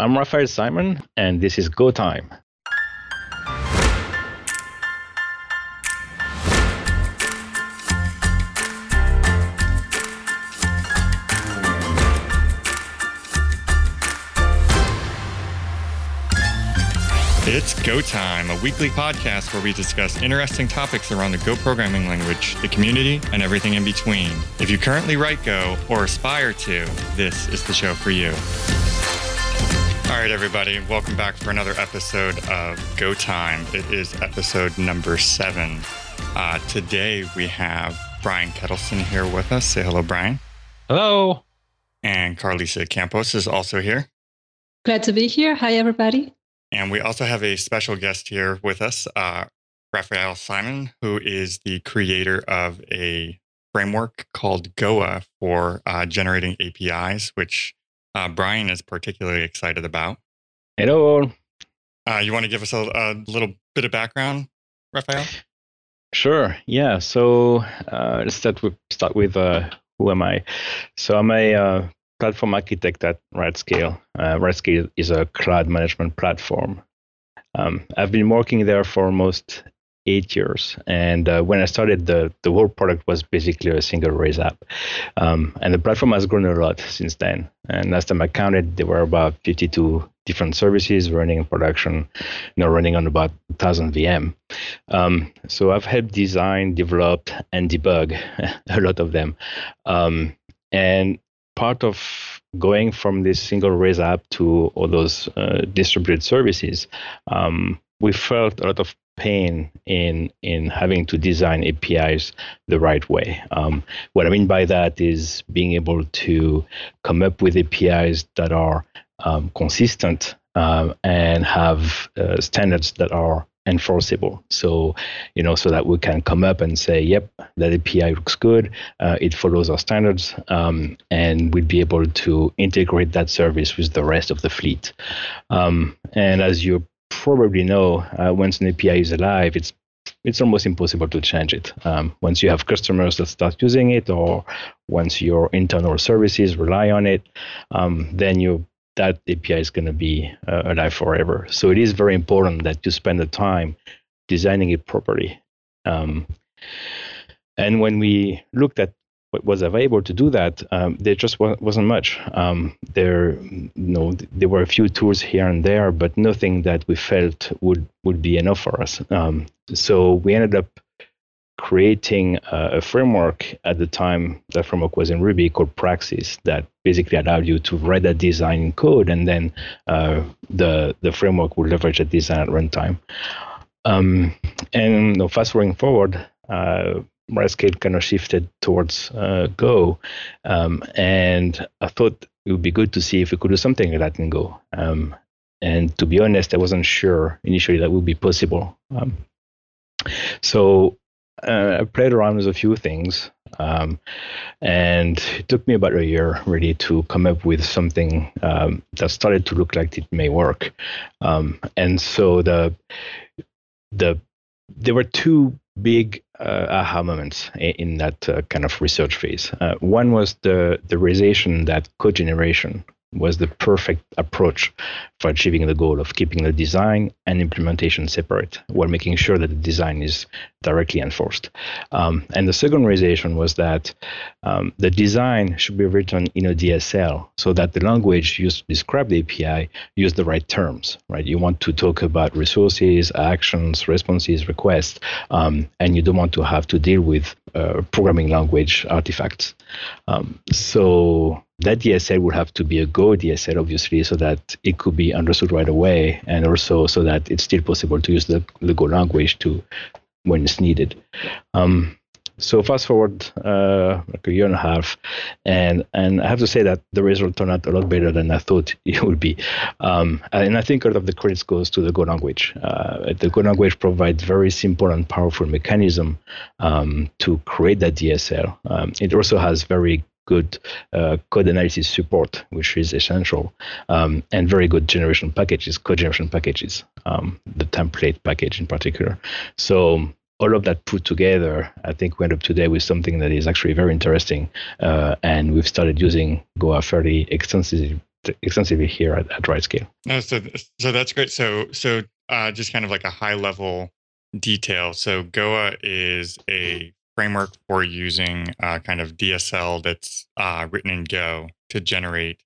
I'm Raphaël Simon, and this is Go Time. It's Go Time, a weekly podcast where we discuss interesting topics around the Go programming language, the community, and everything in between. If you currently write Go or aspire to, this is the show for you. All right, everybody, welcome back for another episode of Go Time. It is episode number 7. Today we have Brian Ketelsen here with us. Say hello, Brian. Hello. And Carlisia Campos is also here. Glad to be here. Hi, everybody. And we also have a special guest here with us, Raphaël Simon, who is the creator of a framework called Goa for generating APIs, which Brian is particularly excited about. Hello. You want to give us a little bit of background, Raphaël? Sure. Yeah. So let's start with who am I? So I'm a platform architect at RightScale. RightScale is a cloud management platform. I've been working there for almost 8 years. And when I started, the whole product was basically a single raise app. And the platform has grown a lot since then. And last time I counted, there were about 52 different services running in production, running on about 1,000 VM. So I've helped design, develop, and debug a lot of them. And part of going from this single raise app to all those distributed services, we felt a lot of pain in having to design APIs the right way. What I mean by that is being able to come up with APIs that are consistent and have standards that are enforceable. So, so that we can come up and say, yep, that API looks good. It follows our standards, and we'd be able to integrate that service with the rest of the fleet. And as you probably know, once an API is alive, it's almost impossible to change it. Once you have customers that start using it, or once your internal services rely on it, then that API is going to be alive forever. So it is very important that you spend the time designing it properly. And when we looked at what was available to do that, there just wasn't much. There were a few tools here and there, but nothing that we felt would be enough for us. So we ended up creating a framework. At the time, that framework was in Ruby, called Praxis, that basically allowed you to write that design in code, and then the framework would leverage that design at runtime. And fast forward, RightScale kind of shifted towards Go, and I thought it would be good to see if we could do something like that in Go. And to be honest, I wasn't sure initially that would be possible. I played around with a few things, and it took me about a year really to come up with something that started to look like it may work. And so there were two big aha moments in that kind of research phase. One was the realization that code generation was the perfect approach for achieving the goal of keeping the design and implementation separate while making sure that the design is directly enforced. And the second realization was that the design should be written in a DSL so that the language used to describe the API use the right terms, right? You want to talk about resources, actions, responses, requests, and you don't want to have to deal with programming language artifacts. So that DSL would have to be a Go DSL, obviously, so that it could be understood right away, and also so that it's still possible to use the Go language when it's needed. So fast forward like a year and a half, and I have to say that the result turned out a lot better than I thought it would be. And I think a lot of the credits goes to the Go language. The Go language provides very simple and powerful mechanism to create that DSL. It also has very good code analysis support, which is essential, and very good code generation packages, the template package in particular. So all of that put together, I think we end up today with something that is actually very interesting, and we've started using Goa fairly extensively used extensively here at RightScale. No, so that's great. So just kind of like a high level detail. So Goa is a framework for using kind of DSL that's written in Go to generate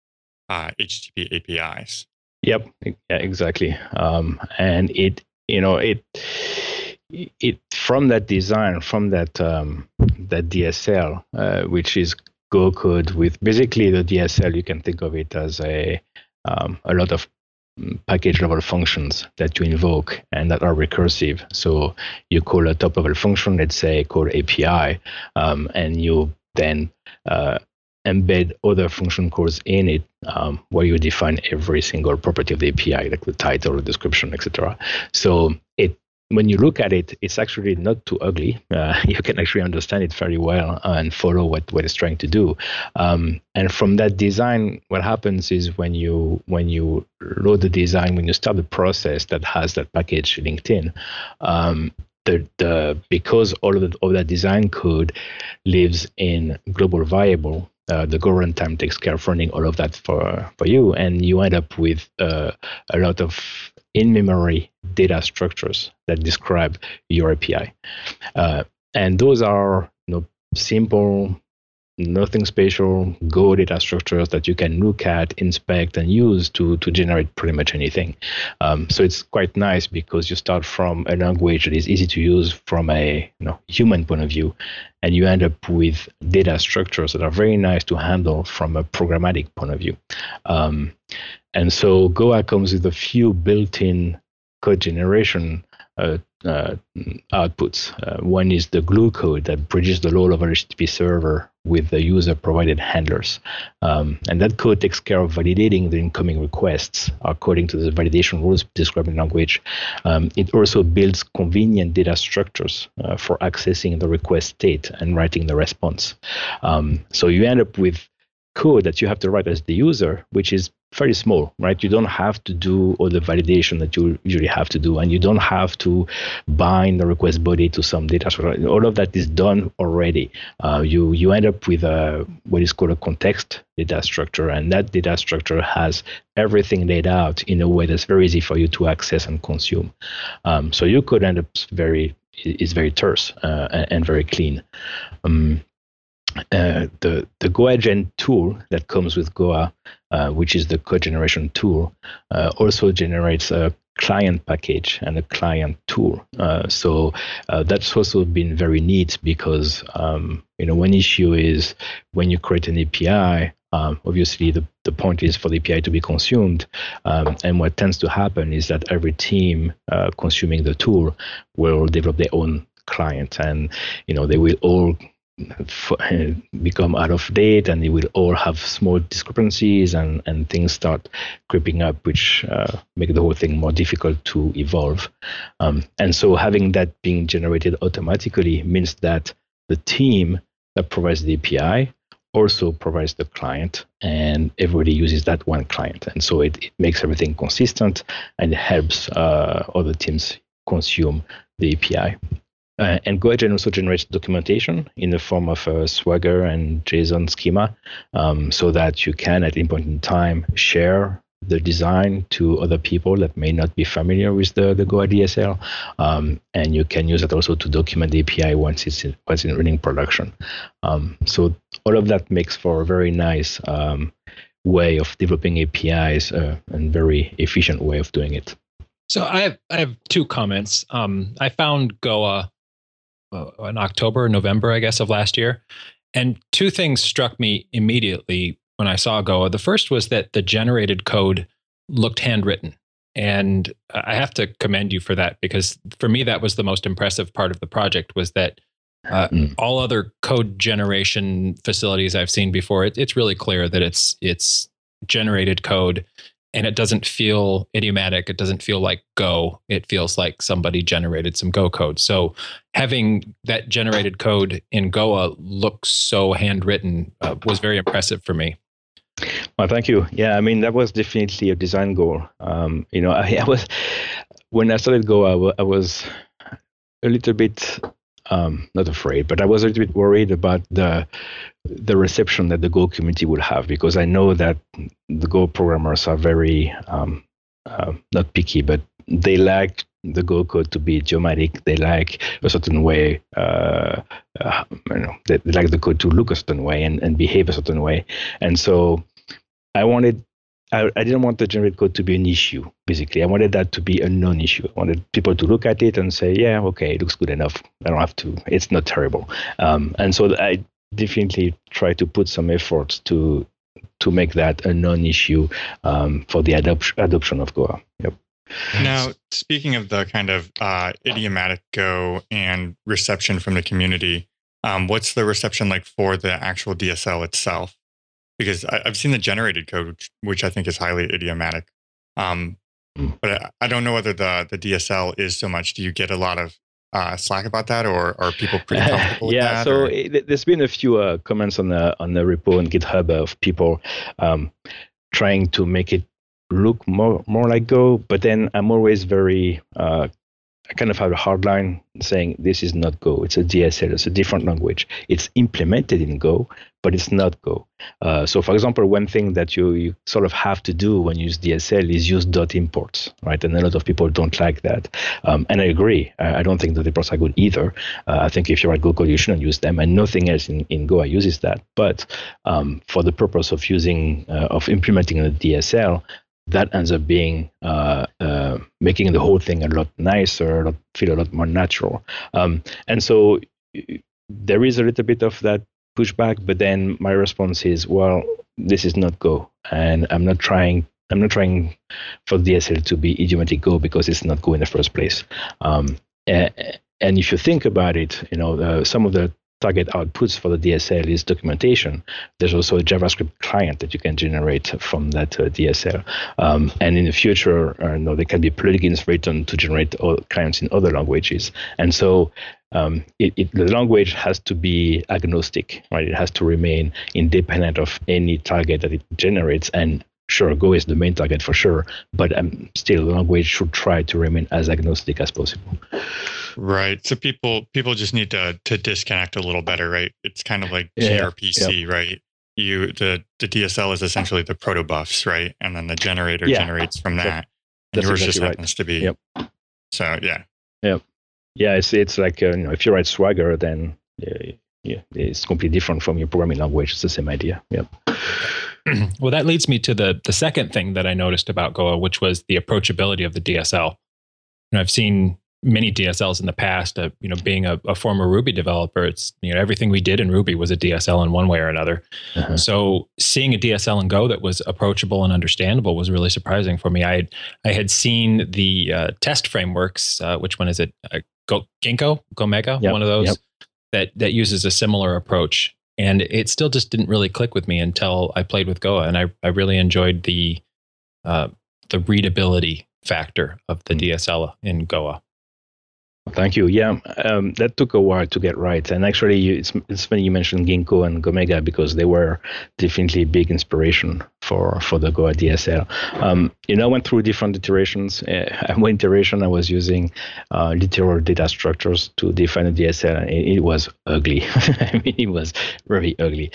HTTP APIs. Yep, yeah, exactly. And it, you know, it from that design, from that DSL, which is Go code with basically the DSL, you can think of it as a lot of package level functions that you invoke and that are recursive. So you call a top level function, let's say call API, and you then embed other function calls in it, where you define every single property of the API, like the title, the description, etc. So when you look at it, it's actually not too ugly. You can actually understand it very well and follow what it's trying to do. And from that design, what happens is when you load the design, when you start the process that has that package linked in, because all of that design code lives in global variable, the Go runtime takes care of running all of that for you, and you end up with a lot of in-memory data structures that describe your API. And those are simple, nothing special, Go data structures that you can look at, inspect, and use to generate pretty much anything. So it's quite nice because you start from a language that is easy to use from a human point of view, and you end up with data structures that are very nice to handle from a programmatic point of view. And so Goa comes with a few built-in code generation outputs. One is the glue code that bridges the low-level HTTP server with the user-provided handlers. And that code takes care of validating the incoming requests according to the validation rules described in language. It also builds convenient data structures for accessing the request state and writing the response. So you end up with code that you have to write as the user, which is very small, right? You don't have to do all the validation that you usually have to do, and you don't have to bind the request body to some data. All of that is done already. You end up with what is called a context data structure, and that data structure has everything laid out in a way that's very easy for you to access and consume. So your code is very terse and very clean. The goagen tool that comes with Goa, which is the code generation tool, also generates a client package and a client tool. So that's also been very neat because one issue is when you create an API, obviously the point is for the API to be consumed, and what tends to happen is that every team consuming the tool will develop their own client, and they will all become out of date, and they will all have small discrepancies, and things start creeping up, which make the whole thing more difficult to evolve. And so having that being generated automatically means that the team that provides the API also provides the client, and everybody uses that one client. And so it makes everything consistent and helps other teams consume the API. And GoAgen also generates documentation in the form of a Swagger and JSON schema, so that you can, at any point in time, share the design to other people that may not be familiar with the Goa DSL, and you can use that also to document the API once it's in running production. So all of that makes for a very nice way of developing APIs and very efficient way of doing it. So I have two comments. I found Goa in November, I guess, of last year. And two things struck me immediately when I saw Goa. The first was that the generated code looked handwritten. And I have to commend you for that, because for me, that was the most impressive part of the project, was that all other code generation facilities I've seen before, it's really clear that it's generated code, and it doesn't feel idiomatic. It doesn't feel like Go. It feels like somebody generated some Go code. So having that generated code in Goa look so handwritten was very impressive for me. Well, thank you. Yeah, I mean, that was definitely a design goal. I was, when I started Goa, I was a little bit not afraid, but I was a little bit worried about the reception that the Go community would have, because I know that the Go programmers are very, not picky, but they like the Go code to be geomatic. They like a certain way, they like the code to look a certain way and behave a certain way. And so I didn't want the generic code to be an issue, basically. I wanted that to be a non-issue. I wanted people to look at it and say, yeah, okay, it looks good enough. I don't have to, it's not terrible. And so I definitely try to put some efforts to make that a non-issue for the adoption of Goa. Yep. Now, speaking of the kind of idiomatic Go and reception from the community, what's the reception like for the actual DSL itself? Because I've seen the generated code, which I think is highly idiomatic. But I don't know whether the DSL is so much. Do you get a lot of slack about that, or are people pretty comfortable with that? Yeah, so there's been a few comments on the repo and GitHub of people trying to make it look more like Go, but then I'm always very... I kind of have a hard line saying this is not Go. It's a DSL. It's a different language. It's implemented in Go, but it's not Go. So, for example, one thing that you sort of have to do when you use DSL is use .imports, right? And a lot of people don't like that. And I agree. I don't think .imports are good either. I think if you write Go code, you shouldn't use them. And nothing else in Go uses that. But for the purpose of implementing a DSL, that ends up being making the whole thing a lot nicer, feel a lot more natural. And so there is a little bit of that pushback, but then my response is, well, this is not Go, and I'm not trying for DSL to be idiomatic Go, because it's not Go in the first place. And if you think about it, some of the target outputs for the DSL is documentation. There's also a JavaScript client that you can generate from that DSL. And in the future, there can be plugins written to generate clients in other languages. And so the language has to be agnostic, right? It has to remain independent of any target that it generates. And sure, Go is the main target for sure, but still the language should try to remain as agnostic as possible. Right. So people just need to disconnect a little better, right? It's kind of like gRPC, right? The DSL is essentially the protobufs, right? And then the generator generates from that. That's yours exactly just happens to be. Yep. So yeah. It's like if you write Swagger, then it's completely different from your programming language. It's the same idea. Yep. Well, that leads me to the second thing that I noticed about Goa, which was the approachability of the DSL. And I've seen many DSLs in the past. Being a former Ruby developer, it's everything we did in Ruby was a DSL in one way or another. Uh-huh. So seeing a DSL in Go that was approachable and understandable was really surprising for me. I had seen the test frameworks. Which one is it? Ginkgo, Gomega, one of those that uses a similar approach. And it still just didn't really click with me until I played with Goa, and I really enjoyed the readability factor of the DSL in Goa. Thank you. Yeah, that took a while to get right. And actually, it's funny you mentioned Ginkgo and Gomega, because they were definitely a big inspiration for the Goa DSL. I went through different iterations. One iteration, I was using literal data structures to define a DSL, and it was ugly. I mean, it was very ugly.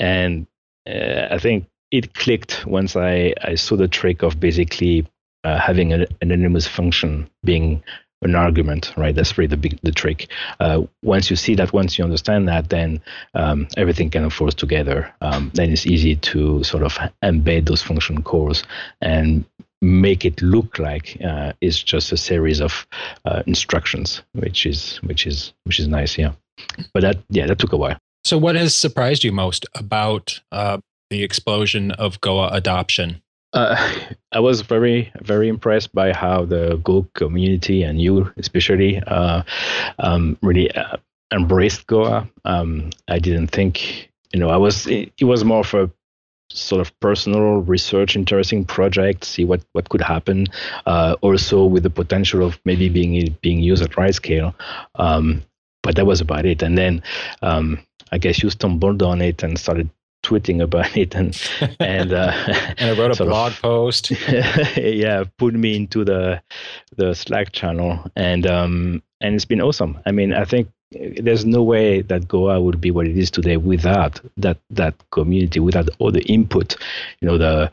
And I think it clicked once I saw the trick of basically having an anonymous function being an argument, right? That's really the trick. Once you understand that, then everything kind of falls together. Then it's easy to sort of embed those function calls and make it look like it's just a series of instructions, which is nice. Yeah, but that took a while. So, what has surprised you most about the explosion of Goa adoption? I was very, very impressed by how the Go community, and you especially, really embraced Goa. I didn't think, it was more of a sort of personal research, interesting project, see what could happen. Also with the potential of maybe being used at RightScale. But that was about it. And then I guess you stumbled on it and started tweeting about it and I wrote a blog post. Yeah, put me into the Slack channel, and it's been awesome. I mean, I think there's no way that Goa would be what it is today without that community, without all the input. You know,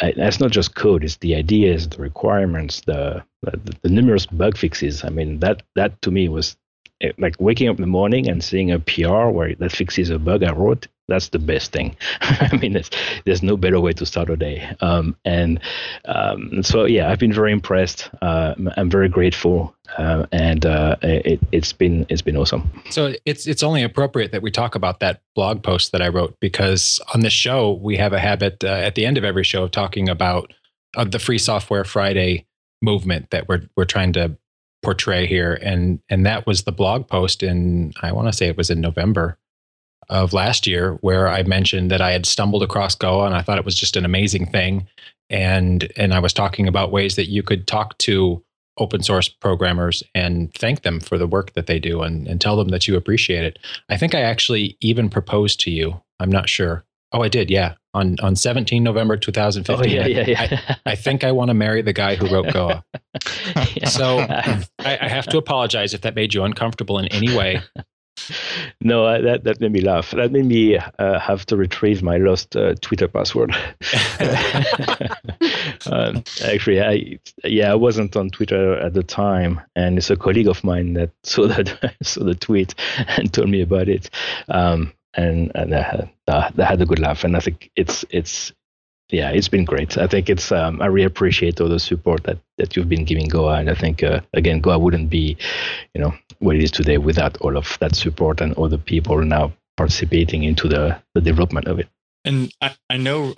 it's not just code; it's the ideas, the requirements, the numerous bug fixes. I mean, that to me was like waking up in the morning and seeing a PR where that fixes a bug I wrote. That's the best thing. I mean, there's no better way to start a day. So, yeah, I've been very impressed. I'm very grateful, and it's been awesome. So it's only appropriate that we talk about that blog post that I wrote, because on this show we have a habit at the end of every show of talking about the Free Software Friday movement that we're trying to portray here, and that was the blog post in, I want to say it was in November of last year, where I mentioned that I had stumbled across Goa and I thought it was just an amazing thing. And I was talking about ways that you could talk to open source programmers and thank them for the work that they do and tell them that you appreciate it. I think I actually even proposed to you. I'm not sure. Oh, I did. Yeah. On 17 November 2015. Oh, yeah. I think I want to marry the guy who wrote Goa. Yeah. So I have to apologize if that made you uncomfortable in any way. No, that made me laugh. That made me have to retrieve my lost Twitter password. Actually, I wasn't on Twitter at the time, and it's a colleague of mine that saw the tweet and told me about it. And I had a good laugh, and I think it's been great. I think it's I really appreciate all the support that you've been giving Goa, and I think again, Goa wouldn't be, you know, what it is today without all of that support and all the people now participating into the development of it. And I know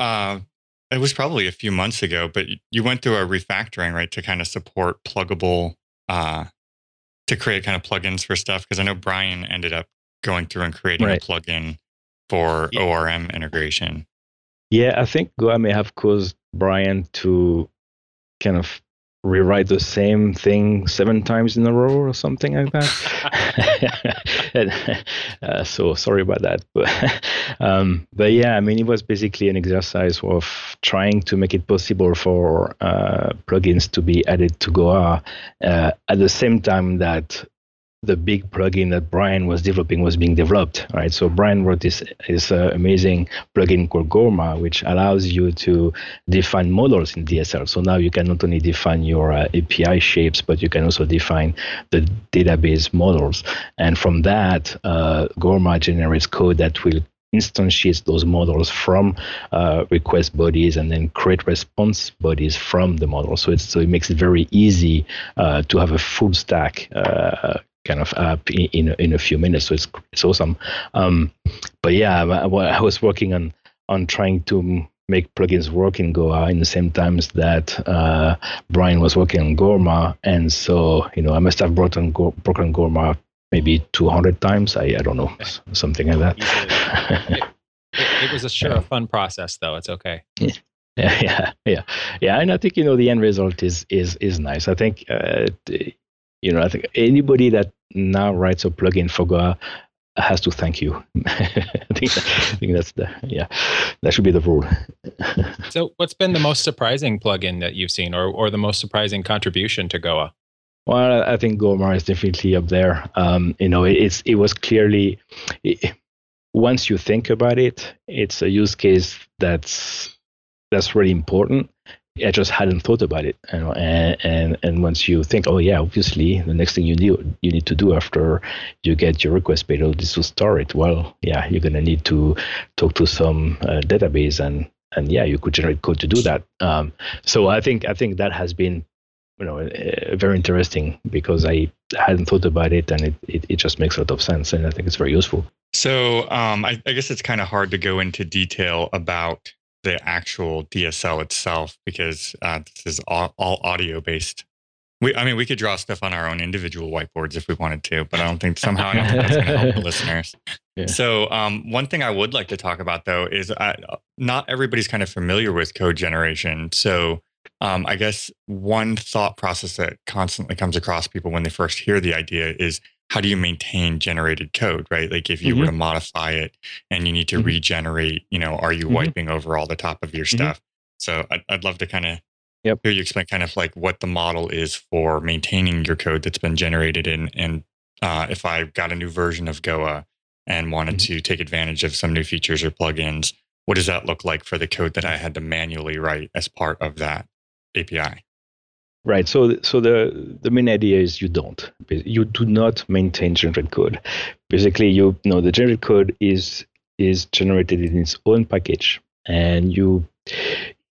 it was probably a few months ago, but you went through a refactoring, right, to kind of support pluggable, to create kind of plugins for stuff. Because I know Brian ended up going through and creating a plugin for ORM integration. Yeah, I think Goa may have caused Brian to kind of rewrite the same thing 7 times in a row or something like that. So sorry about that. But yeah, I mean, it was basically an exercise of trying to make it possible for plugins to be added to Goa at the same time that the big plugin that Brian was developing was being developed, right? So Brian wrote this amazing plugin called Gorma, which allows you to define models in DSL. So now you can not only define your API shapes, but you can also define the database models. And from that, Gorma generates code that will instantiate those models from request bodies and then create response bodies from the model. So it makes it very easy to have a full stack kind of app in a few minutes. So it's awesome. But yeah, I was working on trying to make plugins work in Goa in the same times that Brian was working on Gorma. And so, you know, I must have broken Gorma maybe 200 times. I don't know, something like that. It was a fun process, though. It's okay. Yeah. Yeah. And I think, you know, the end result is nice. I think, you know, I think anybody that now writes a plugin for Goa has to thank you. I think that's that should be the rule. So, what's been the most surprising plugin that you've seen, or the most surprising contribution to Goa? Well, I think Gorma is definitely up there. You know, it was clearly, once you think about it, it's a use case that's really important. I just hadn't thought about it, you know, and once you think, oh yeah, obviously the next thing you need to do after you get your request payload is to store it. Well, yeah, you're gonna need to talk to some database, and yeah, you could generate code to do that. So I think that has been, you know, very interesting, because I hadn't thought about it, and it just makes a lot of sense, and I think it's very useful. So I guess it's kind of hard to go into detail about the actual DSL itself, because this is all audio based. We could draw stuff on our own individual whiteboards if we wanted to, but I don't think that's going to help the listeners. Yeah. So one thing I would like to talk about, though, is not everybody's kind of familiar with code generation. So I guess one thought process that constantly comes across people when they first hear the idea is, how do you maintain generated code, right? Like if you were to modify it and you need to regenerate, you know, are you wiping over all the top of your stuff? So I'd love to kind of hear you explain kind of like what the model is for maintaining your code that's been generated. And if I got a new version of Goa and wanted to take advantage of some new features or plugins, what does that look like for the code that I had to manually write as part of that API? Right. So the main idea is you do not maintain generated code. Basically, you know the generated code is generated in its own package, and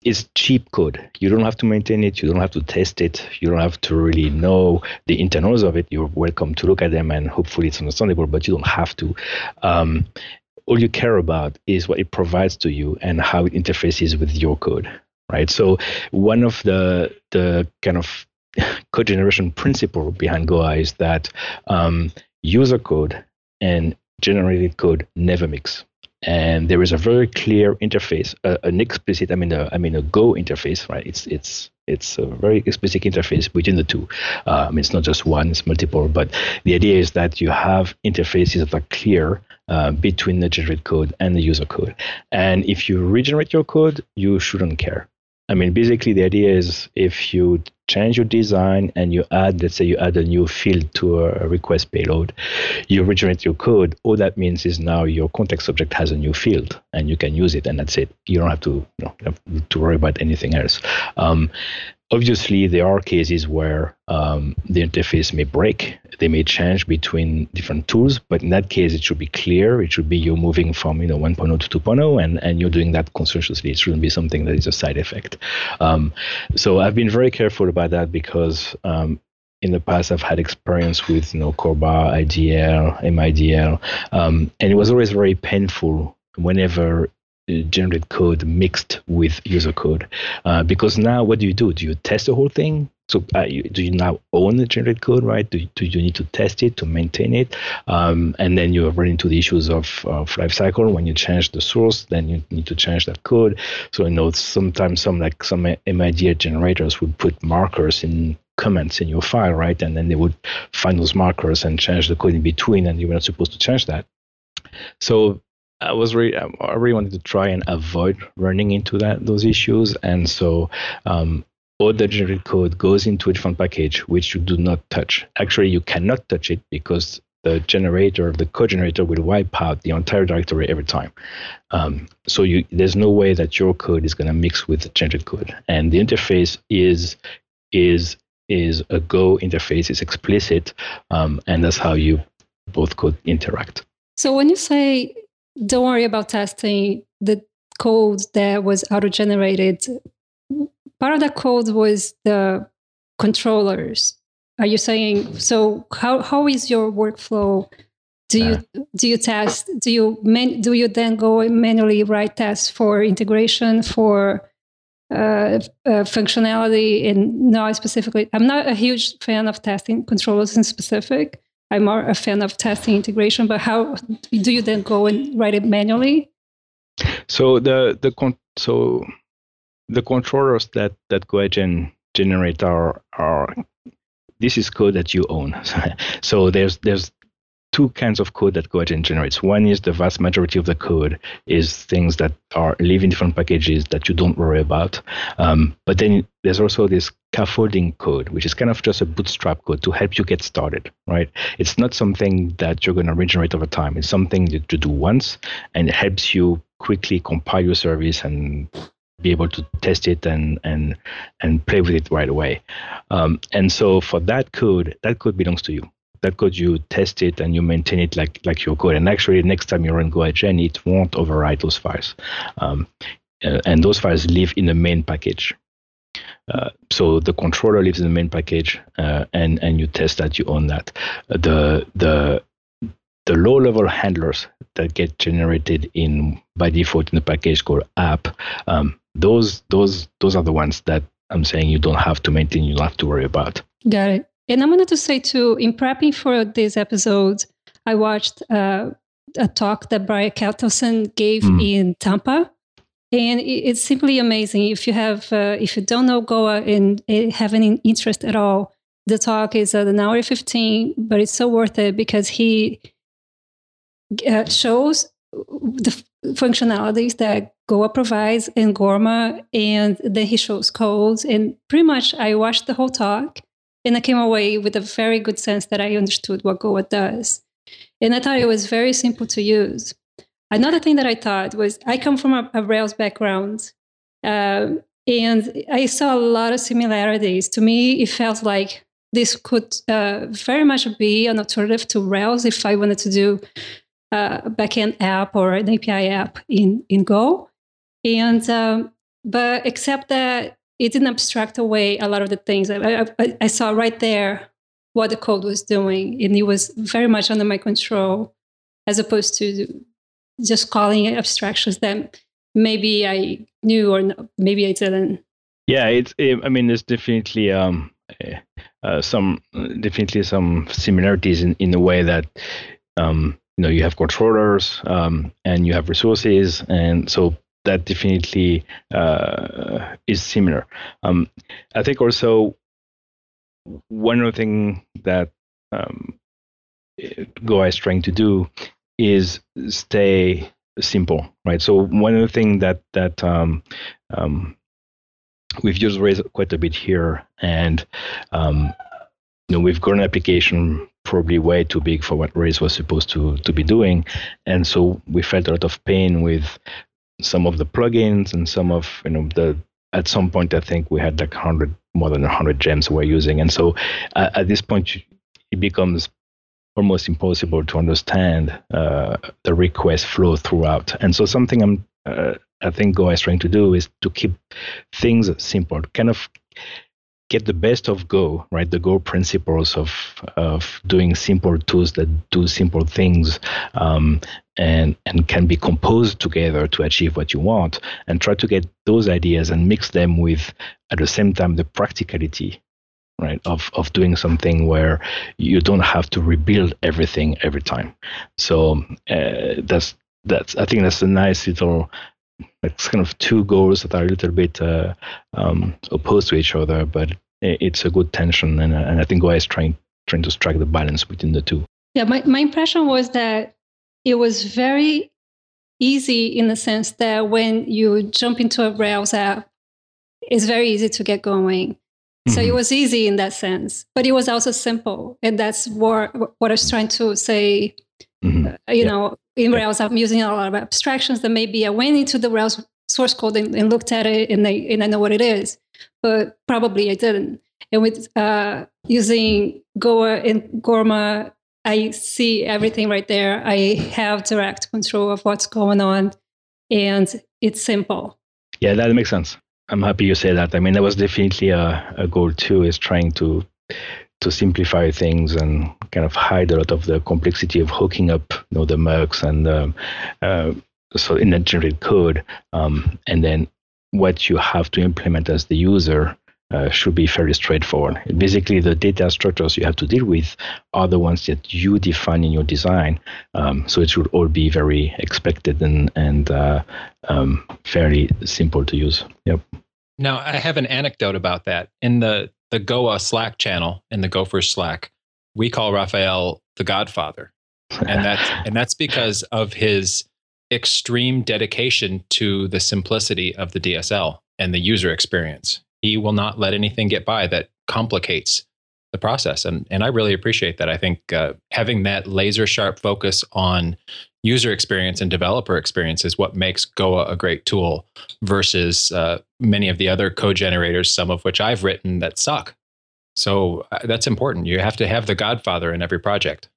it's cheap code. You don't have to maintain it. You don't have to test it. You don't have to really know the internals of it. You're welcome to look at them, and hopefully it's understandable, but you don't have to. All you care about is what it provides to you and how it interfaces with your code. Right. So one of the kind of code generation principle behind Goa is that user code and generated code never mix. And there is a very clear interface, a Go interface, right? It's a very explicit interface between the two. It's not just one, it's multiple, but the idea is that you have interfaces that are clear between the generated code and the user code. And if you regenerate your code, you shouldn't care. Basically the idea is if you change your design and you add, let's say you add a new field to a request payload, you regenerate your code, all that means is now your context object has a new field and you can use it and that's it. You don't have to, worry about anything else. Obviously, there are cases where the interface may break. They may change between different tools, but in that case, it should be clear. It should be you're moving from 1.0 to 2.0, and you're doing that consciously. It shouldn't be something that is a side effect. So I've been very careful about that because in the past, I've had experience with CORBA, IDL, MIDL, and it was always very painful whenever generated code mixed with user code, because now what do you do? Do you test the whole thing? So do you now own the generated code, right? Do you need to test it to maintain it? And then you run into the issues of lifecycle. When you change the source, then you need to change that code. So sometimes some MIDL generators would put markers in comments in your file, right? And then they would find those markers and change the code in between, and you were not supposed to change that. So I really wanted to try and avoid running into those issues, and so all the generated code goes into a different package, which you do not touch. Actually, you cannot touch it because the code generator will wipe out the entire directory every time. So there's no way that your code is going to mix with the generated code, and the interface is a Go interface. It's explicit, and that's how you both could interact. So when you say don't worry about testing the code that was auto-generated, part of that code was the controllers. Are you saying, so how is your workflow? Do you test? Do you then go and manually write tests for integration, for functionality? And now specifically, I'm not a huge fan of testing controllers in specific. I'm more a fan of testing integration, but how do you then go and write it manually? So the controllers that goagen generate are this is code that you own. So there's two kinds of code that goagen generates. One is the vast majority of the code is things that live in different packages that you don't worry about. But then there's also this scaffolding code, which is kind of just a bootstrap code to help you get started, right? It's not something that you're going to regenerate over time. It's something that you do once, and it helps you quickly compile your service and be able to test it and play with it right away. And so for that code belongs to you. That code, you test it and you maintain it like your code. And actually, next time you run goagen, it won't override those files. And those files live in the main package. So the controller lives in the main package, and you test that you own that. The low-level handlers that get generated by default in the package called app, those are the ones that I'm saying you don't have to maintain, you don't have to worry about. Got it. And I wanted to say, too, in prepping for this episode, I watched a talk that Brian Ketelsen gave in Tampa. And it's simply amazing. If you don't know Goa and have any interest at all, The talk is at an hour 15, but it's so worth it because he shows the functionalities that Goa provides in Gorma, and then he shows codes. And pretty much I watched the whole talk and I came away with a very good sense that I understood what Goa does. And I thought it was very simple to use. Another thing that I thought was, I come from a Rails background, and I saw a lot of similarities. To me, it felt like this could very much be an alternative to Rails if I wanted to do a backend app or an API app in Go. And but except that it didn't abstract away a lot of the things. I saw right there what the code was doing, and it was very much under my control, as opposed to just calling it abstractions that maybe I knew or no, maybe I didn't. Yeah, I mean, there's definitely some similarities in the way that you have controllers and you have resources, and so that definitely is similar. I think also one other thing that Go is trying to do is stay simple, right? So one of the things that we've used Rails quite a bit here, and we've got an application probably way too big for what Rails was supposed to be doing, and so we felt a lot of pain with some of the plugins and some of at some point I think we had like more than 100 gems we're using, and so at this point it becomes almost impossible to understand the request flow throughout. And so something I think Go is trying to do is to keep things simple, kind of get the best of Go, right? The Go principles of doing simple tools that do simple things and can be composed together to achieve what you want, and try to get those ideas and mix them with, at the same time, the practicality, right, of doing something where you don't have to rebuild everything every time. So I think that's a nice little, it's kind of two goals that are a little bit opposed to each other, but it's a good tension, and I think Go is trying to strike the balance between the two. Yeah, my impression was that it was very easy in the sense that when you jump into a Rails app, it's very easy to get going. So it was easy in that sense, but it was also simple. And that's what I was trying to say, in Rails, I'm using a lot of abstractions that maybe I went into the Rails source code and looked at it and I know what it is, but probably I didn't. And with using Goa and Gorma, I see everything right there. I have direct control of what's going on, and it's simple. Yeah, that makes sense. I'm happy you say that. I mean, that was definitely a goal too, is trying to simplify things and kind of hide a lot of the complexity of hooking up, the mercs and so in the generated code. And then what you have to implement as the user should be fairly straightforward. Basically, the data structures you have to deal with are the ones that you define in your design. So it should all be very expected and fairly simple to use. Yep. Now, I have an anecdote about that. In the Goa Slack channel, in the Gophers Slack, we call Raphaël the Godfather. And that's because of his extreme dedication to the simplicity of the DSL and the user experience. He will not let anything get by that complicates the process. And I really appreciate that. I think having that laser sharp focus on user experience and developer experience is what makes Goa a great tool versus many of the other code generators, some of which I've written that suck. So that's important. You have to have the Godfather in every project.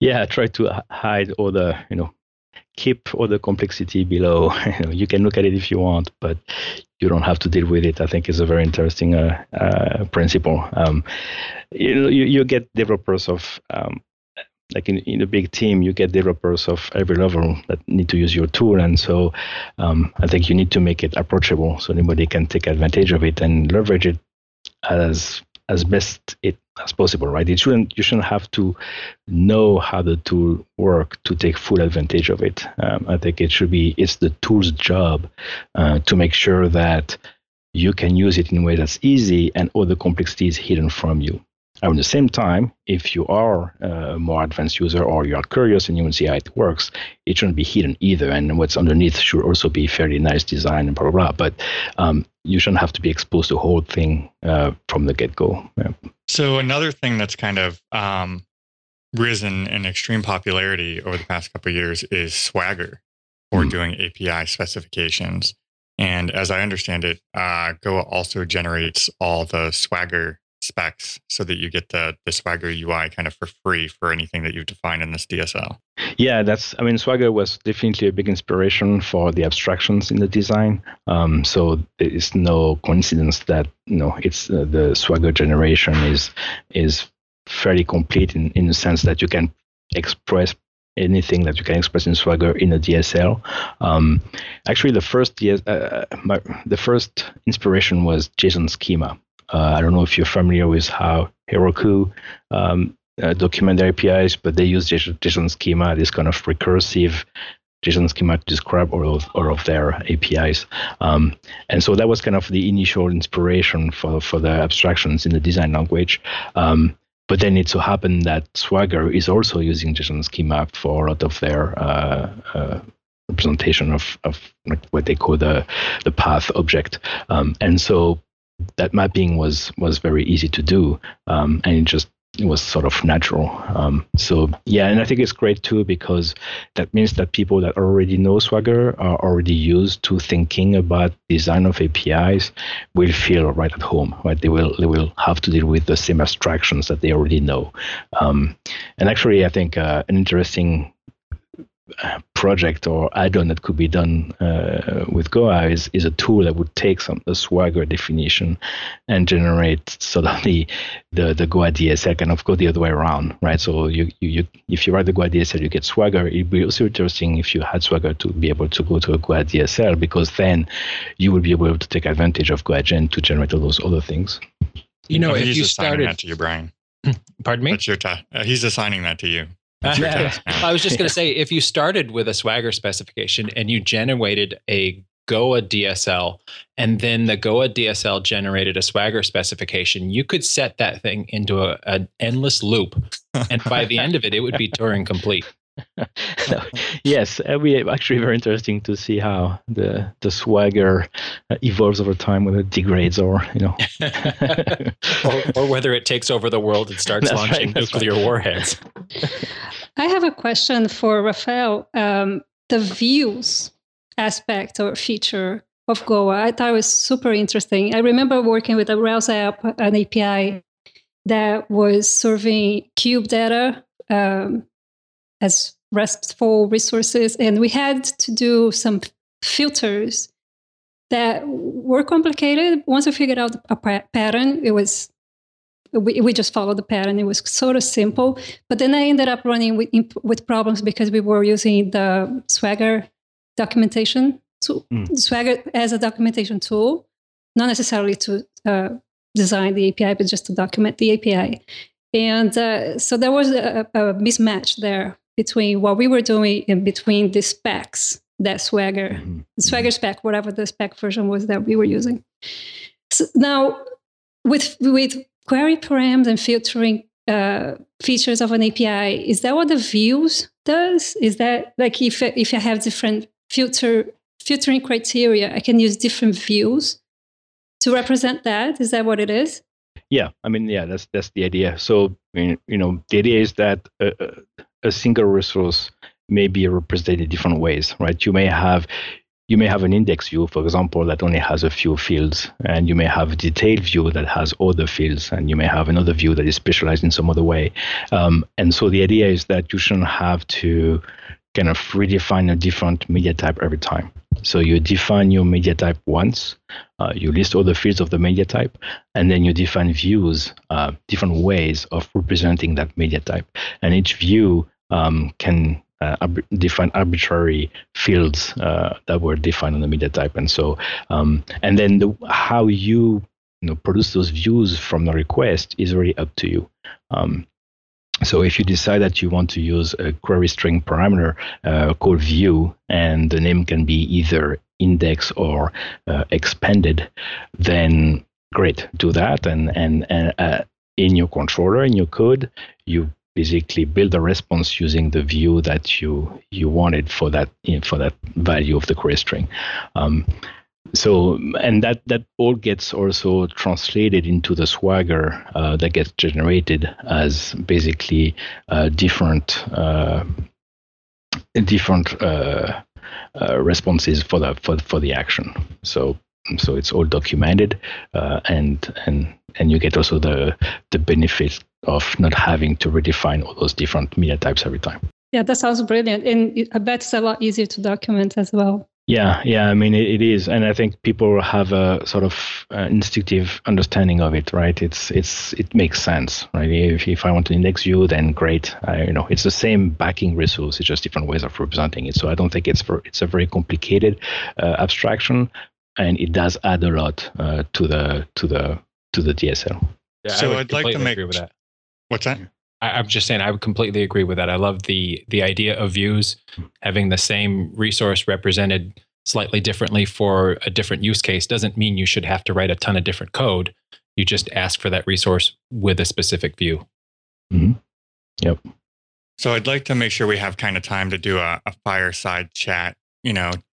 Yeah, try to hide all the, keep all the complexity below. You can look at it if you want, but you don't have to deal with it. I think is a very interesting principle. You get developers of like in a big team, you get developers of every level that need to use your tool, and so I think you need to make it approachable so anybody can take advantage of it and leverage it as best it as possible, right? You shouldn't have to know how the tool works to take full advantage of it. I think it's the tool's job to make sure that you can use it in a way that's easy and all the complexity is hidden from you. And at the same time, if you are a more advanced user or you are curious and you want to see how it works, it shouldn't be hidden either. And what's underneath should also be fairly nice design and blah, blah, blah. But you shouldn't have to be exposed to the whole thing from the get-go. Yeah. So another thing that's kind of risen in extreme popularity over the past couple of years is Swagger for doing API specifications. And as I understand it, Go also generates all the Swagger specs so that you get the Swagger UI kind of for free for anything that you've defined in this DSL. Yeah, that's, I mean, Swagger was definitely a big inspiration for the abstractions in the design. So it's no coincidence that, you know, it's the Swagger generation is fairly complete in the sense that you can express anything that you can express in Swagger in a DSL. Actually, the first inspiration was JSON schema. I don't know if you're familiar with how Heroku document their APIs, but they use JSON schema, this kind of recursive JSON schema to describe all of their APIs. And so that was kind of the initial inspiration for the abstractions in the design language. But then it so happened that Swagger is also using JSON schema for a lot of their representation of what they call the path object. And so that mapping was very easy to do, and it was sort of natural. So yeah, and I think it's great too, because that means that people that already know Swagger are already used to thinking about design of APIs will feel right at home, right? They will have to deal with the same abstractions that they already know. And actually, I think an interesting project or add-on that could be done with Goa is a tool that would take the Swagger definition and generate sort of the Goa DSL kind of go the other way around, right? So you if you write the Goa DSL, you get Swagger. It'd be also interesting if you had Swagger to be able to go to a Goa DSL, because then you would be able to take advantage of goagen to generate all those other things. You know, if you started that to you, Brian. Pardon me? That's your he's assigning that to you. Yeah. I was just going to say, if you started with a Swagger specification and you generated a Goa DSL, and then the Goa DSL generated a Swagger specification, you could set that thing into an endless loop. And by the end of it, it would be Turing complete. So, yes, it will be actually very interesting to see how the Swagger evolves over time, whether it degrades or, you know, or whether it takes over the world and starts launching nuclear warheads. I have a question for Raphaël. The views aspect or feature of Goa, I thought it was super interesting. I remember working with a Rails app, an API that was serving cube data, as RESTful resources, and we had to do some filters that were complicated. Once we figured out a pattern, we just followed the pattern. It was sort of simple, but then I ended up running with problems because we were using the Swagger documentation tool, Swagger as a documentation tool, not necessarily to design the API, but just to document the API. And so there was a mismatch there between what we were doing and between the specs that Swagger spec, whatever the spec version was that we were using. So now, with query params and filtering features of an API, is that what the views does? Is that like if I have different filtering criteria, I can use different views to represent that? Is that what it is? Yeah, I mean, yeah, that's the idea. So, you know, the idea is that a single resource may be represented in different ways, right? You may have an index view, for example, that only has a few fields, and you may have a detailed view that has all the fields, and you may have another view that is specialized in some other way. And so the idea is that you shouldn't have to kind of redefine a different media type every time. So you define your media type once, you list all the fields of the media type, and then you define views, different ways of representing that media type. And each view can define arbitrary fields that were defined on the media type. And so, and then how you produce those views from the request is really up to you. So if you decide that you want to use a query string parameter called view, and the name can be either index or expanded, then great, do that. And in your controller, in your code, you basically build a response using the view that you wanted for that value of the query string. So that all gets also translated into the Swagger that gets generated as basically different responses for the action. So it's all documented, and you get also the benefit of not having to redefine all those different media types every time. Yeah, that sounds brilliant, and I bet it's a lot easier to document as well. Yeah. I mean, it is, and I think people have a sort of instinctive understanding of it, right? It makes sense, right? If I want to index you, then great. It's the same backing resource. It's just different ways of representing it. So I don't think it's a very complicated abstraction, and it does add a lot to the DSL. Yeah, so I'd like to agree with that. What's that? I'm just saying, I would completely agree with that. I love the idea of views, having the same resource represented slightly differently for a different use case doesn't mean you should have to write a ton of different code. You just ask for that resource with a specific view. Mm-hmm. Yep. So I'd like to make sure we have kind of time to do a fireside chat,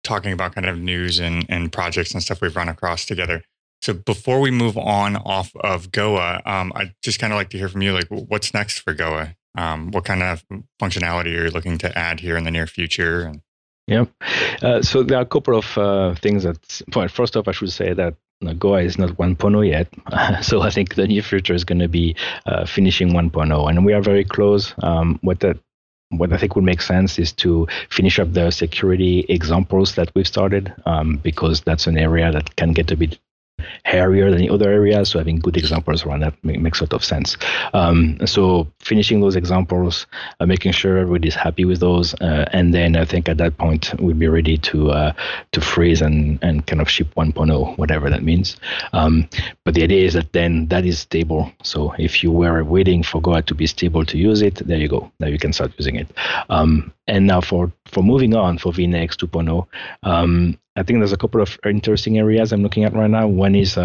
talking about kind of news and projects and stuff we've run across together. So before we move on off of Goa, I'd just kind of like to hear from you, like, what's next for Goa? What kind of functionality are you looking to add here in the near future? So there are a couple of things that, well, first off, I should say that Goa is not 1.0 yet. So I think the near future is going to be finishing 1.0. And we are very close. What I think would make sense is to finish up the security examples that we've started, because that's an area that can get a bit hairier than the other areas, so having good examples around that makes a lot of sense. So finishing those examples, making sure everybody's happy with those, and then I think at that point we'll be ready to freeze and kind of ship 1.0, whatever that means. But the idea is that then that is stable. So if you were waiting for Goa to be stable to use it, there you go. Now you can start using it. And now for moving on for VNext 2.0, I think there's a couple of interesting areas I'm looking at right now. One is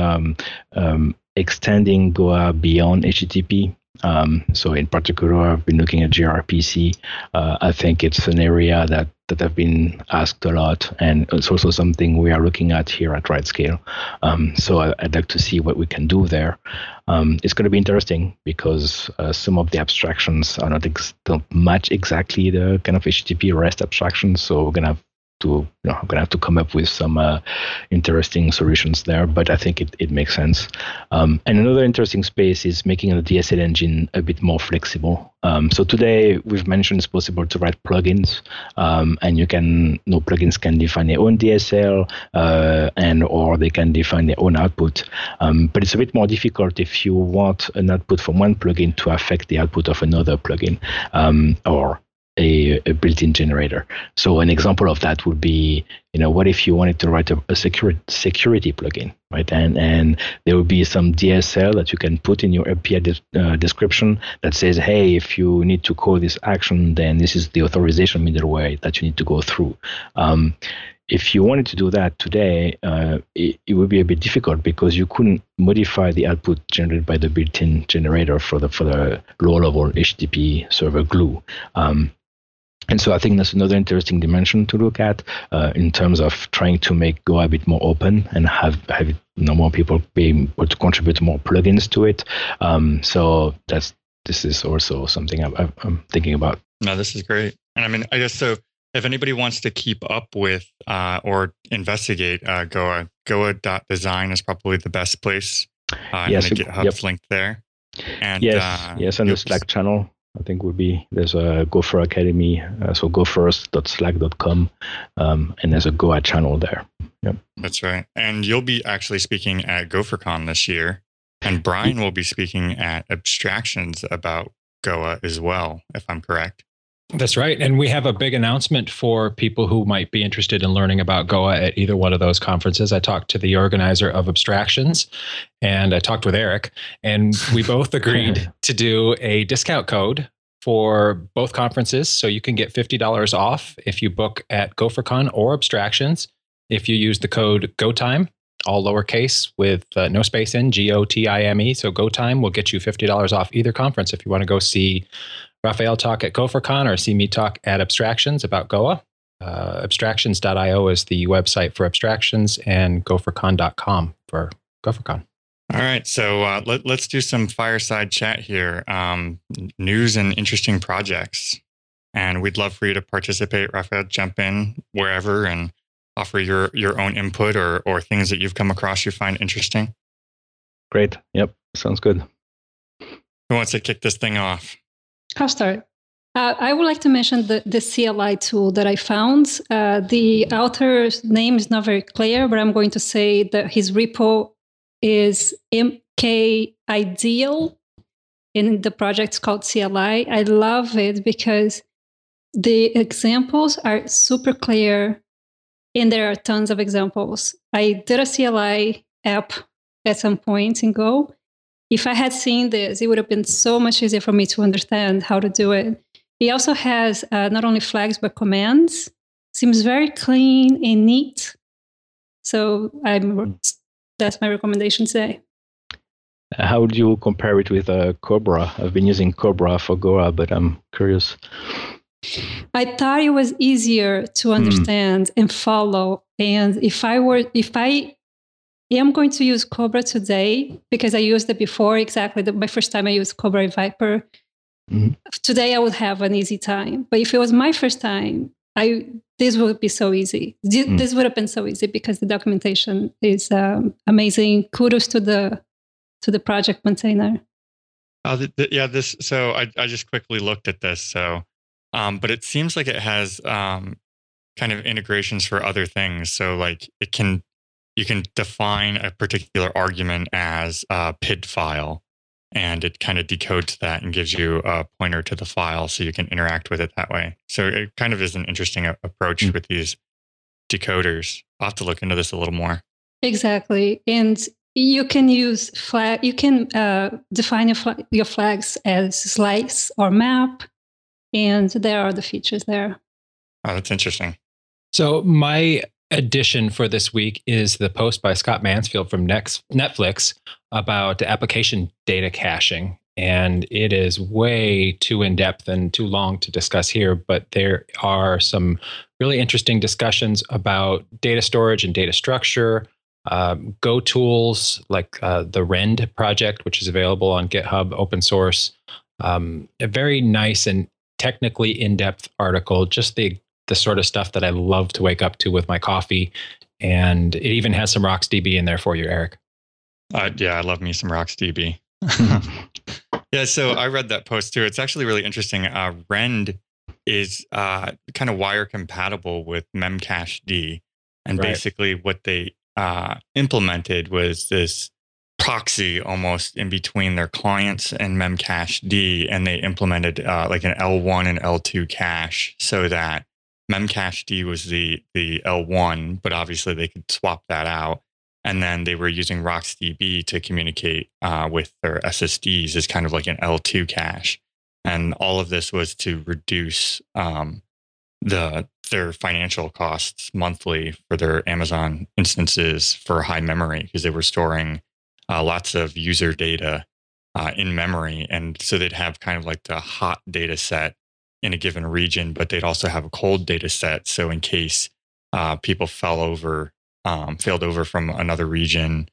extending Goa beyond HTTP. So in particular, I've been looking at gRPC. I think it's an area that I've been asked a lot, and it's also something we are looking at here at RightScale. So I'd like to see what we can do there. It's going to be interesting because some of the abstractions are don't match exactly the kind of HTTP REST abstractions. So we're going to have to come up with some interesting solutions there, but I think it makes sense. And another interesting space is making the DSL engine a bit more flexible. So today we've mentioned it's possible to write plugins, and plugins can define their own DSL, or they can define their own output. But it's a bit more difficult if you want an output from one plugin to affect the output of another plugin, or a built-in generator. So an example of that would be, what if you wanted to write a security plugin, right? And there would be some DSL that you can put in your API description that says, hey, if you need to call this action, then this is the authorization middleware that you need to go through. If you wanted to do that today, it would be a bit difficult because you couldn't modify the output generated by the built-in generator for the low-level HTTP server glue. And so I think that's another interesting dimension to look at in terms of trying to make Goa a bit more open and have more people being able to contribute more plugins to it. So this is also something I'm thinking about. No, this is great. And I mean, I guess so. If anybody wants to keep up with or investigate Goa, Goa.design is probably the best place. Yes, and the GitHub's linked there. And yes, and the Slack channel. I think would be there's a Gopher Academy, so gofirst.slack.com, and there's a Goa channel there. Yep. That's right. And you'll be actually speaking at GopherCon this year, and Brian will be speaking at Abstractions about Goa as well, if I'm correct. That's right. And we have a big announcement for people who might be interested in learning about Goa at either one of those conferences. I talked to the organizer of Abstractions and I talked with Eric, and we both agreed to do a discount code for both conferences. So you can get $50 off if you book at gopherCon or Abstractions if you use the code GOTIME, all lowercase with no space in, G-O-T-I-M-E. So GoTime will get you $50 off either conference if you want to go see Raphaël talk at gopherCon or see me talk at Abstractions about Goa. Abstractions.io is the website for Abstractions, and gopherCon.com for gopherCon. All right, so let's do some fireside chat here. News and interesting projects. And we'd love for you to participate. Raphaël, jump in wherever and offer your own input or things that you've come across you find interesting. Great. Yep, sounds good. Who wants to kick this thing off? I'll start. I would like to mention the CLI tool that I found. The author's name is not very clear, but I'm going to say that his repo is mkideal, and the project's called CLI. I love it because the examples are super clear, and there are tons of examples. I did a CLI app at some point in Go. If I had seen this, it would have been so much easier for me to understand how to do it. It also has not only flags, but commands. Seems very clean and neat. So that's my recommendation today. How would you compare it with Cobra? I've been using Cobra for Goa, but I'm curious. I thought it was easier to understand and follow. And if I am going to use Cobra today, because I used it before, exactly. My first time I used Cobra and Viper. Today I would have an easy time. But if it was my first time, this would be so easy. This would have been so easy because the documentation is amazing. Kudos to the project maintainer. I just quickly looked at this. So, but it seems like it has kind of integrations for other things. So, like you can define a particular argument as a PID file, and it kind of decodes that and gives you a pointer to the file so you can interact with it that way. So it kind of is an interesting approach with these decoders. I'll have to look into this a little more. Exactly. And you can use flag. You can define your flags as slice or map. And there are the features there. Oh, that's interesting. So my edition for this week is the post by Scott Mansfield from Netflix about application data caching. And it is way too in-depth and too long to discuss here, but there are some really interesting discussions about data storage and data structure, Go tools like the Rend project, which is available on GitHub, open source. A very nice and technically in-depth article, just the sort of stuff that I love to wake up to with my coffee. And it even has some RocksDB in there for you, Eric. Yeah, I love me some RocksDB. Yeah, so I read that post too. It's actually really interesting. Rend is kind of wire compatible with Memcached. And basically what they implemented was this proxy almost in between their clients and Memcached. And they implemented like an L1 and L2 cache so that Memcached was the L1, but obviously they could swap that out. And then they were using RocksDB to communicate with their SSDs as kind of like an L2 cache. And all of this was to reduce their financial costs monthly for their Amazon instances for high memory, because they were storing lots of user data in memory. And so they'd have kind of like the hot data set in a given region, but they'd also have a cold data set. So in case people failed over from another region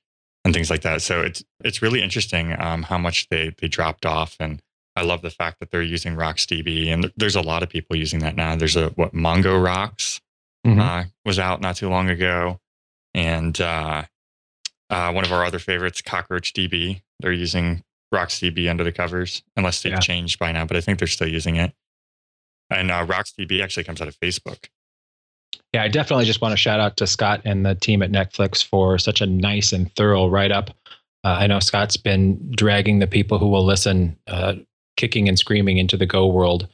and things like that. So it's really interesting how much they dropped off. And I love the fact that they're using RocksDB. And there's a lot of people using that now. There's Mongo Rocks was out not too long ago. And one of our other favorites, CockroachDB. They're using RocksDB under the covers, unless they've changed by now. But I think they're still using it. And RocksDB actually comes out of Facebook. Yeah, I definitely just want to shout out to Scott and the team at Netflix for such a nice and thorough write-up. I know Scott's been dragging the people who will listen kicking and screaming into the Go world,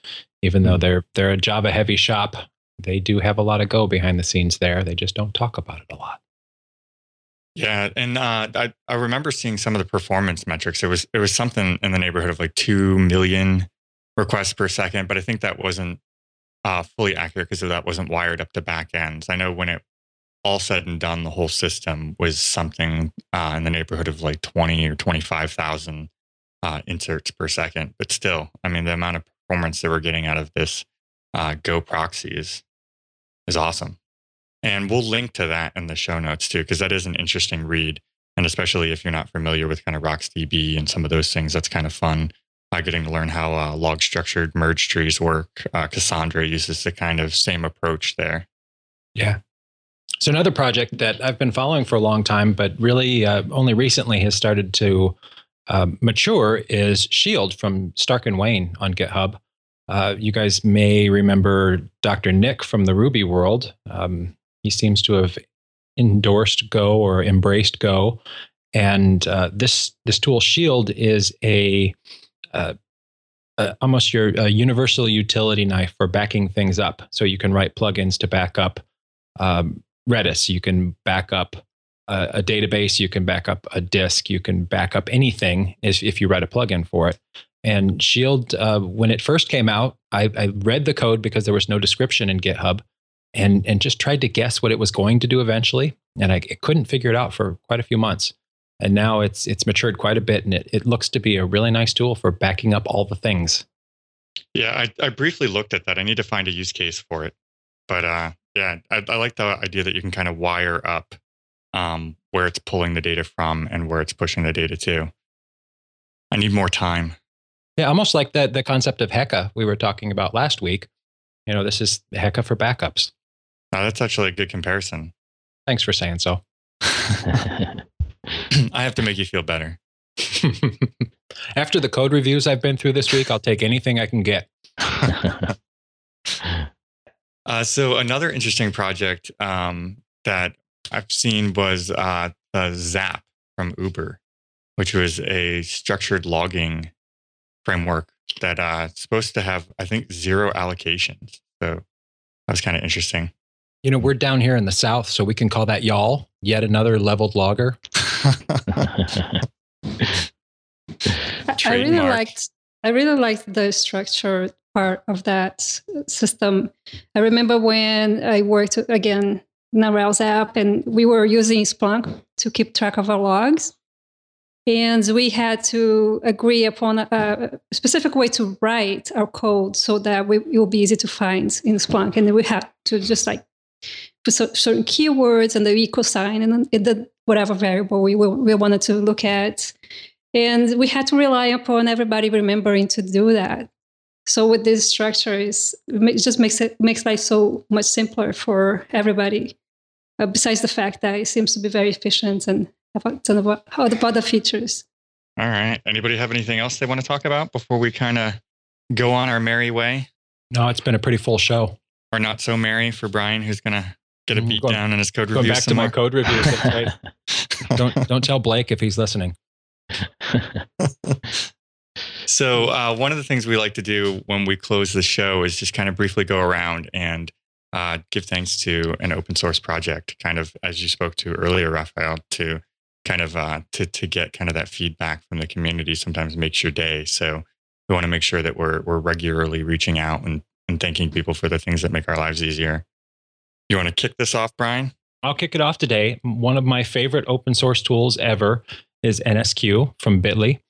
even though they're a Java-heavy shop. They do have a lot of Go behind the scenes there. They just don't talk about it a lot. Yeah, and I remember seeing some of the performance metrics. It was something in the neighborhood of like 2 million requests per second, but I think that wasn't fully accurate because that wasn't wired up to backends. I know when it all said and done, the whole system was something in the neighborhood of like 20 or 25,000 inserts per second. But still, I mean, the amount of performance that we're getting out of this Go proxy is awesome. And we'll link to that in the show notes too, because that is an interesting read. And especially if you're not familiar with kind of RocksDB and some of those things, that's kind of fun. Getting to learn how log structured merge trees work. Cassandra uses the kind of same approach there. Yeah. So another project that I've been following for a long time, but really only recently has started to mature is Shield from Stark and Wayne on GitHub. You guys may remember Dr. Nick from the Ruby world. He seems to have endorsed Go or embraced Go. And this tool Shield is almost your universal utility knife for backing things up. So you can write plugins to back up Redis. You can back up a database. You can back up a disk. You can back up anything if you write a plugin for it. And Shield, when it first came out, I read the code because there was no description in GitHub, and just tried to guess what it was going to do eventually. And I couldn't figure it out for quite a few months. And now it's matured quite a bit, and it looks to be a really nice tool for backing up all the things. Yeah, I briefly looked at that. I need to find a use case for it. But yeah, I like the idea that you can kind of wire up where it's pulling the data from and where it's pushing the data to. I need more time. Yeah, almost like the concept of Heka we were talking about last week. You know, this is Heka for backups. No, that's actually a good comparison. Thanks for saying so. I have to make you feel better. After the code reviews I've been through this week, I'll take anything I can get. So another interesting project that I've seen was Zap from Uber, which was a structured logging framework that it's supposed to have, I think, zero allocations. So that was kind of interesting. You know, we're down here in the South, so we can call that y'all, yet another leveled logger. I really liked the structure part of that system. I remember when I worked again in a Rails app, and we were using Splunk to keep track of our logs, and we had to agree upon a specific way to write our code so that it will be easy to find in Splunk, and then we had to just like put certain keywords and the equal sign and the whatever variable we wanted to look at. And we had to rely upon everybody remembering to do that. So with this structure, it just makes life so much simpler for everybody, besides the fact that it seems to be very efficient and have a ton of other features. All right. Anybody have anything else they want to talk about before we kind of go on our merry way? No, it's been a pretty full show. Or not so merry for Brian, who's going to get a beat down in his code review. Go back to my code reviews. That's right. Don't tell Blake if he's listening. So one of the things we like to do when we close the show is just kind of briefly go around and give thanks to an open source project, kind of as you spoke to earlier, Raphael, to kind of to get kind of that feedback from the community sometimes makes your day. So we want to make sure that we're regularly reaching out and thanking people for the things that make our lives easier. You want to kick this off, Brian? I'll kick it off today. One of my favorite open source tools ever is NSQ from Bitly.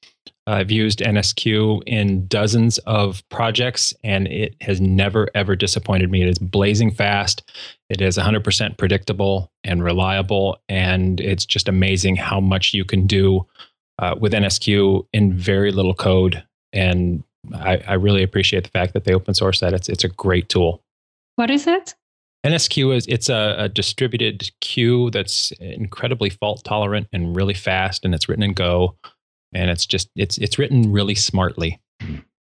I've used NSQ in dozens of projects, and it has never, ever disappointed me. It is blazing fast. It is 100% predictable and reliable, and it's just amazing how much you can do with NSQ in very little code. And I really appreciate the fact that they open source that. It's a great tool. What is it? NSQ it's a distributed queue that's incredibly fault tolerant and really fast, and it's written in Go, and it's written really smartly.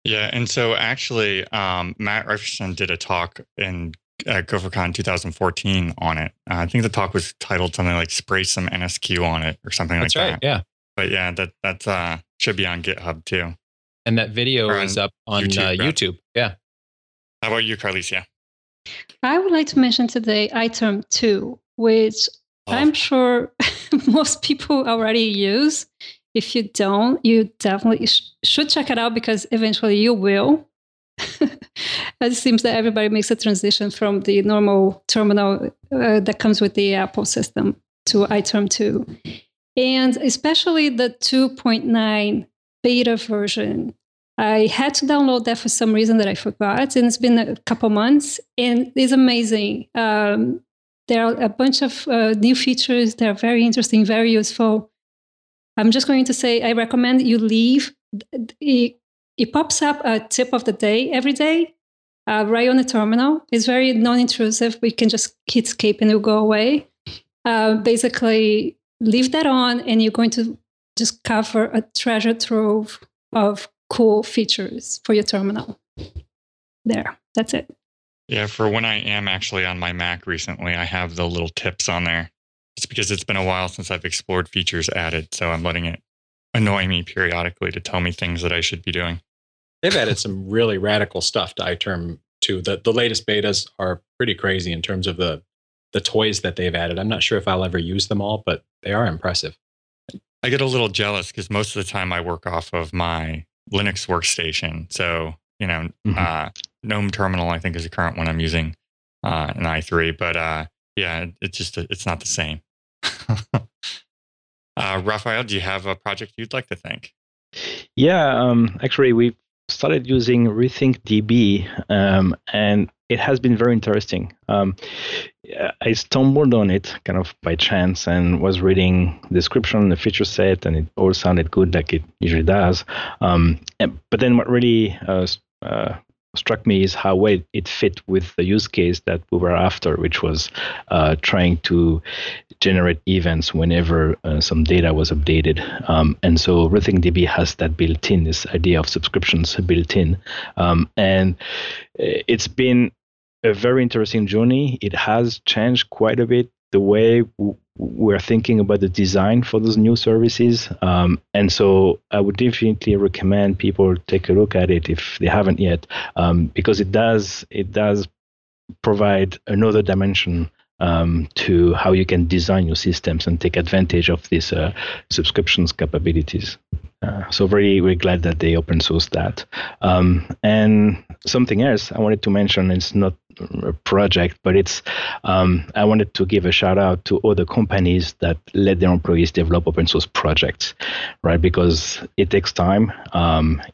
Yeah, and so actually, Matt Richardson did a talk in GopherCon 2014 on it. I think the talk was titled something like "Spray some NSQ on it" or something like that. That's right. Yeah, but yeah, that should be on GitHub too. And that video is up on YouTube. Yeah. How about you, Carlisia? I would like to mention today iTerm 2, which I'm sure most people already use. If you don't, you definitely should check it out because eventually you will. It seems that everybody makes a transition from the normal terminal that comes with the Apple system to iTerm 2. And especially the 2.9 beta version. I had to download that for some reason that I forgot, and it's been a couple months, and it's amazing. There are a bunch of new features that are very interesting, very useful. I'm just going to say I recommend you leave. It pops up a tip of the day every day right on the terminal. It's very non-intrusive. We can just hit escape and it'll go away. Basically, leave that on and you're going to just cover a treasure trove of cool features for your terminal. There, that's it. Yeah, for when I am actually on my Mac recently, I have the little tips on there. It's because it's been a while since I've explored features added, so I'm letting it annoy me periodically to tell me things that I should be doing. They've added some really radical stuff to iTerm 2. The latest betas are pretty crazy in terms of the toys that they've added. I'm not sure if I'll ever use them all, but they are impressive. I get a little jealous because most of the time I work off of my Linux workstation. So, you know, GNOME Terminal, I think, is the current one I'm using, an i3. But yeah, it's not the same. Raphaël, do you have a project you'd like to thank? Yeah, actually, we started using RethinkDB, and it has been very interesting. I stumbled on it kind of by chance and was reading the description, the feature set, and it all sounded good like it usually does. But then what really struck me is how well it fit with the use case that we were after, which was trying to generate events whenever some data was updated. And so RethinkDB has that built in, this idea of subscriptions built in. And it's been a very interesting journey. It has changed quite a bit the way we're thinking about the design for those new services. And so I would definitely recommend people take a look at it if they haven't yet, because it does provide another dimension to how you can design your systems and take advantage of these subscriptions capabilities. So very, very glad that they open sourced that. And something else I wanted to mention, it's not a project, but it's I wanted to give a shout out to all the companies that let their employees develop open source projects, right? Because it takes time.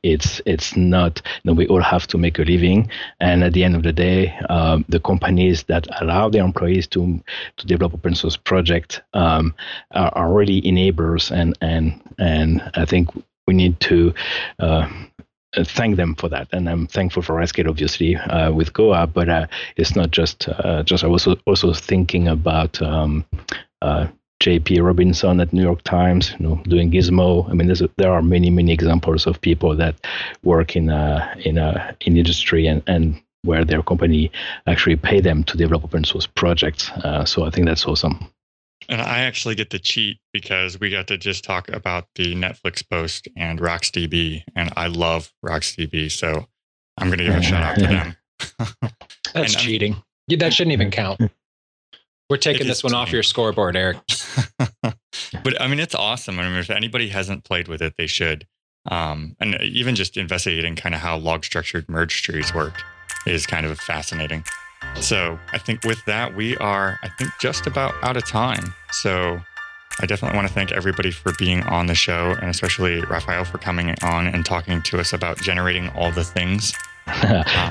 It's not, you know, we all have to make a living. And at the end of the day, the companies that allow their employees to develop open source projects are really enablers. And I think we need to thank them for that, and I'm thankful for RightScale, obviously, with Goa. But it's not just I was also thinking about J.P. Robinson at New York Times, you know, doing Gizmo. I mean, there are many examples of people that work in industry and where their company actually pay them to develop open source projects. So I think that's awesome. And I actually get to cheat because we got to just talk about the Netflix post and RocksDB, and I love RocksDB, so I'm going to give a shout out to them. That's cheating. That shouldn't even count. We're taking this one off your scoreboard, Eric. But I mean, it's awesome. I mean, if anybody hasn't played with it, they should. And even just investigating kind of how log-structured merge trees work is kind of fascinating. So I think with that, we are, just about out of time. So I definitely want to thank everybody for being on the show, and especially Raphaël for coming on and talking to us about generating all the things.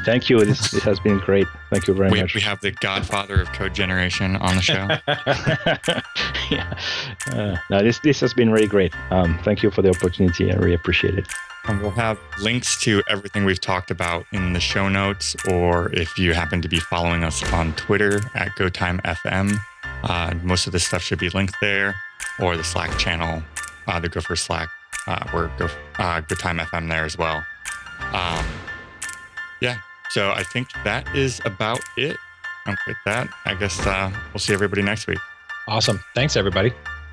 Thank you. This has been great. Thank you very much. We have the godfather of code generation on the show. Yeah. No, this has been really great. Thank you for the opportunity. I really appreciate it. And we'll have links to everything we've talked about in the show notes, or if you happen to be following us on Twitter @GoTimeFM, most of this stuff should be linked there, or the Slack channel, the Gopher Slack, or GoTimeFM there as well. Yeah, so I think that is about it. And with that, I guess we'll see everybody next week. Awesome. Thanks, everybody.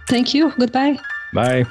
Thank you. Goodbye. Bye.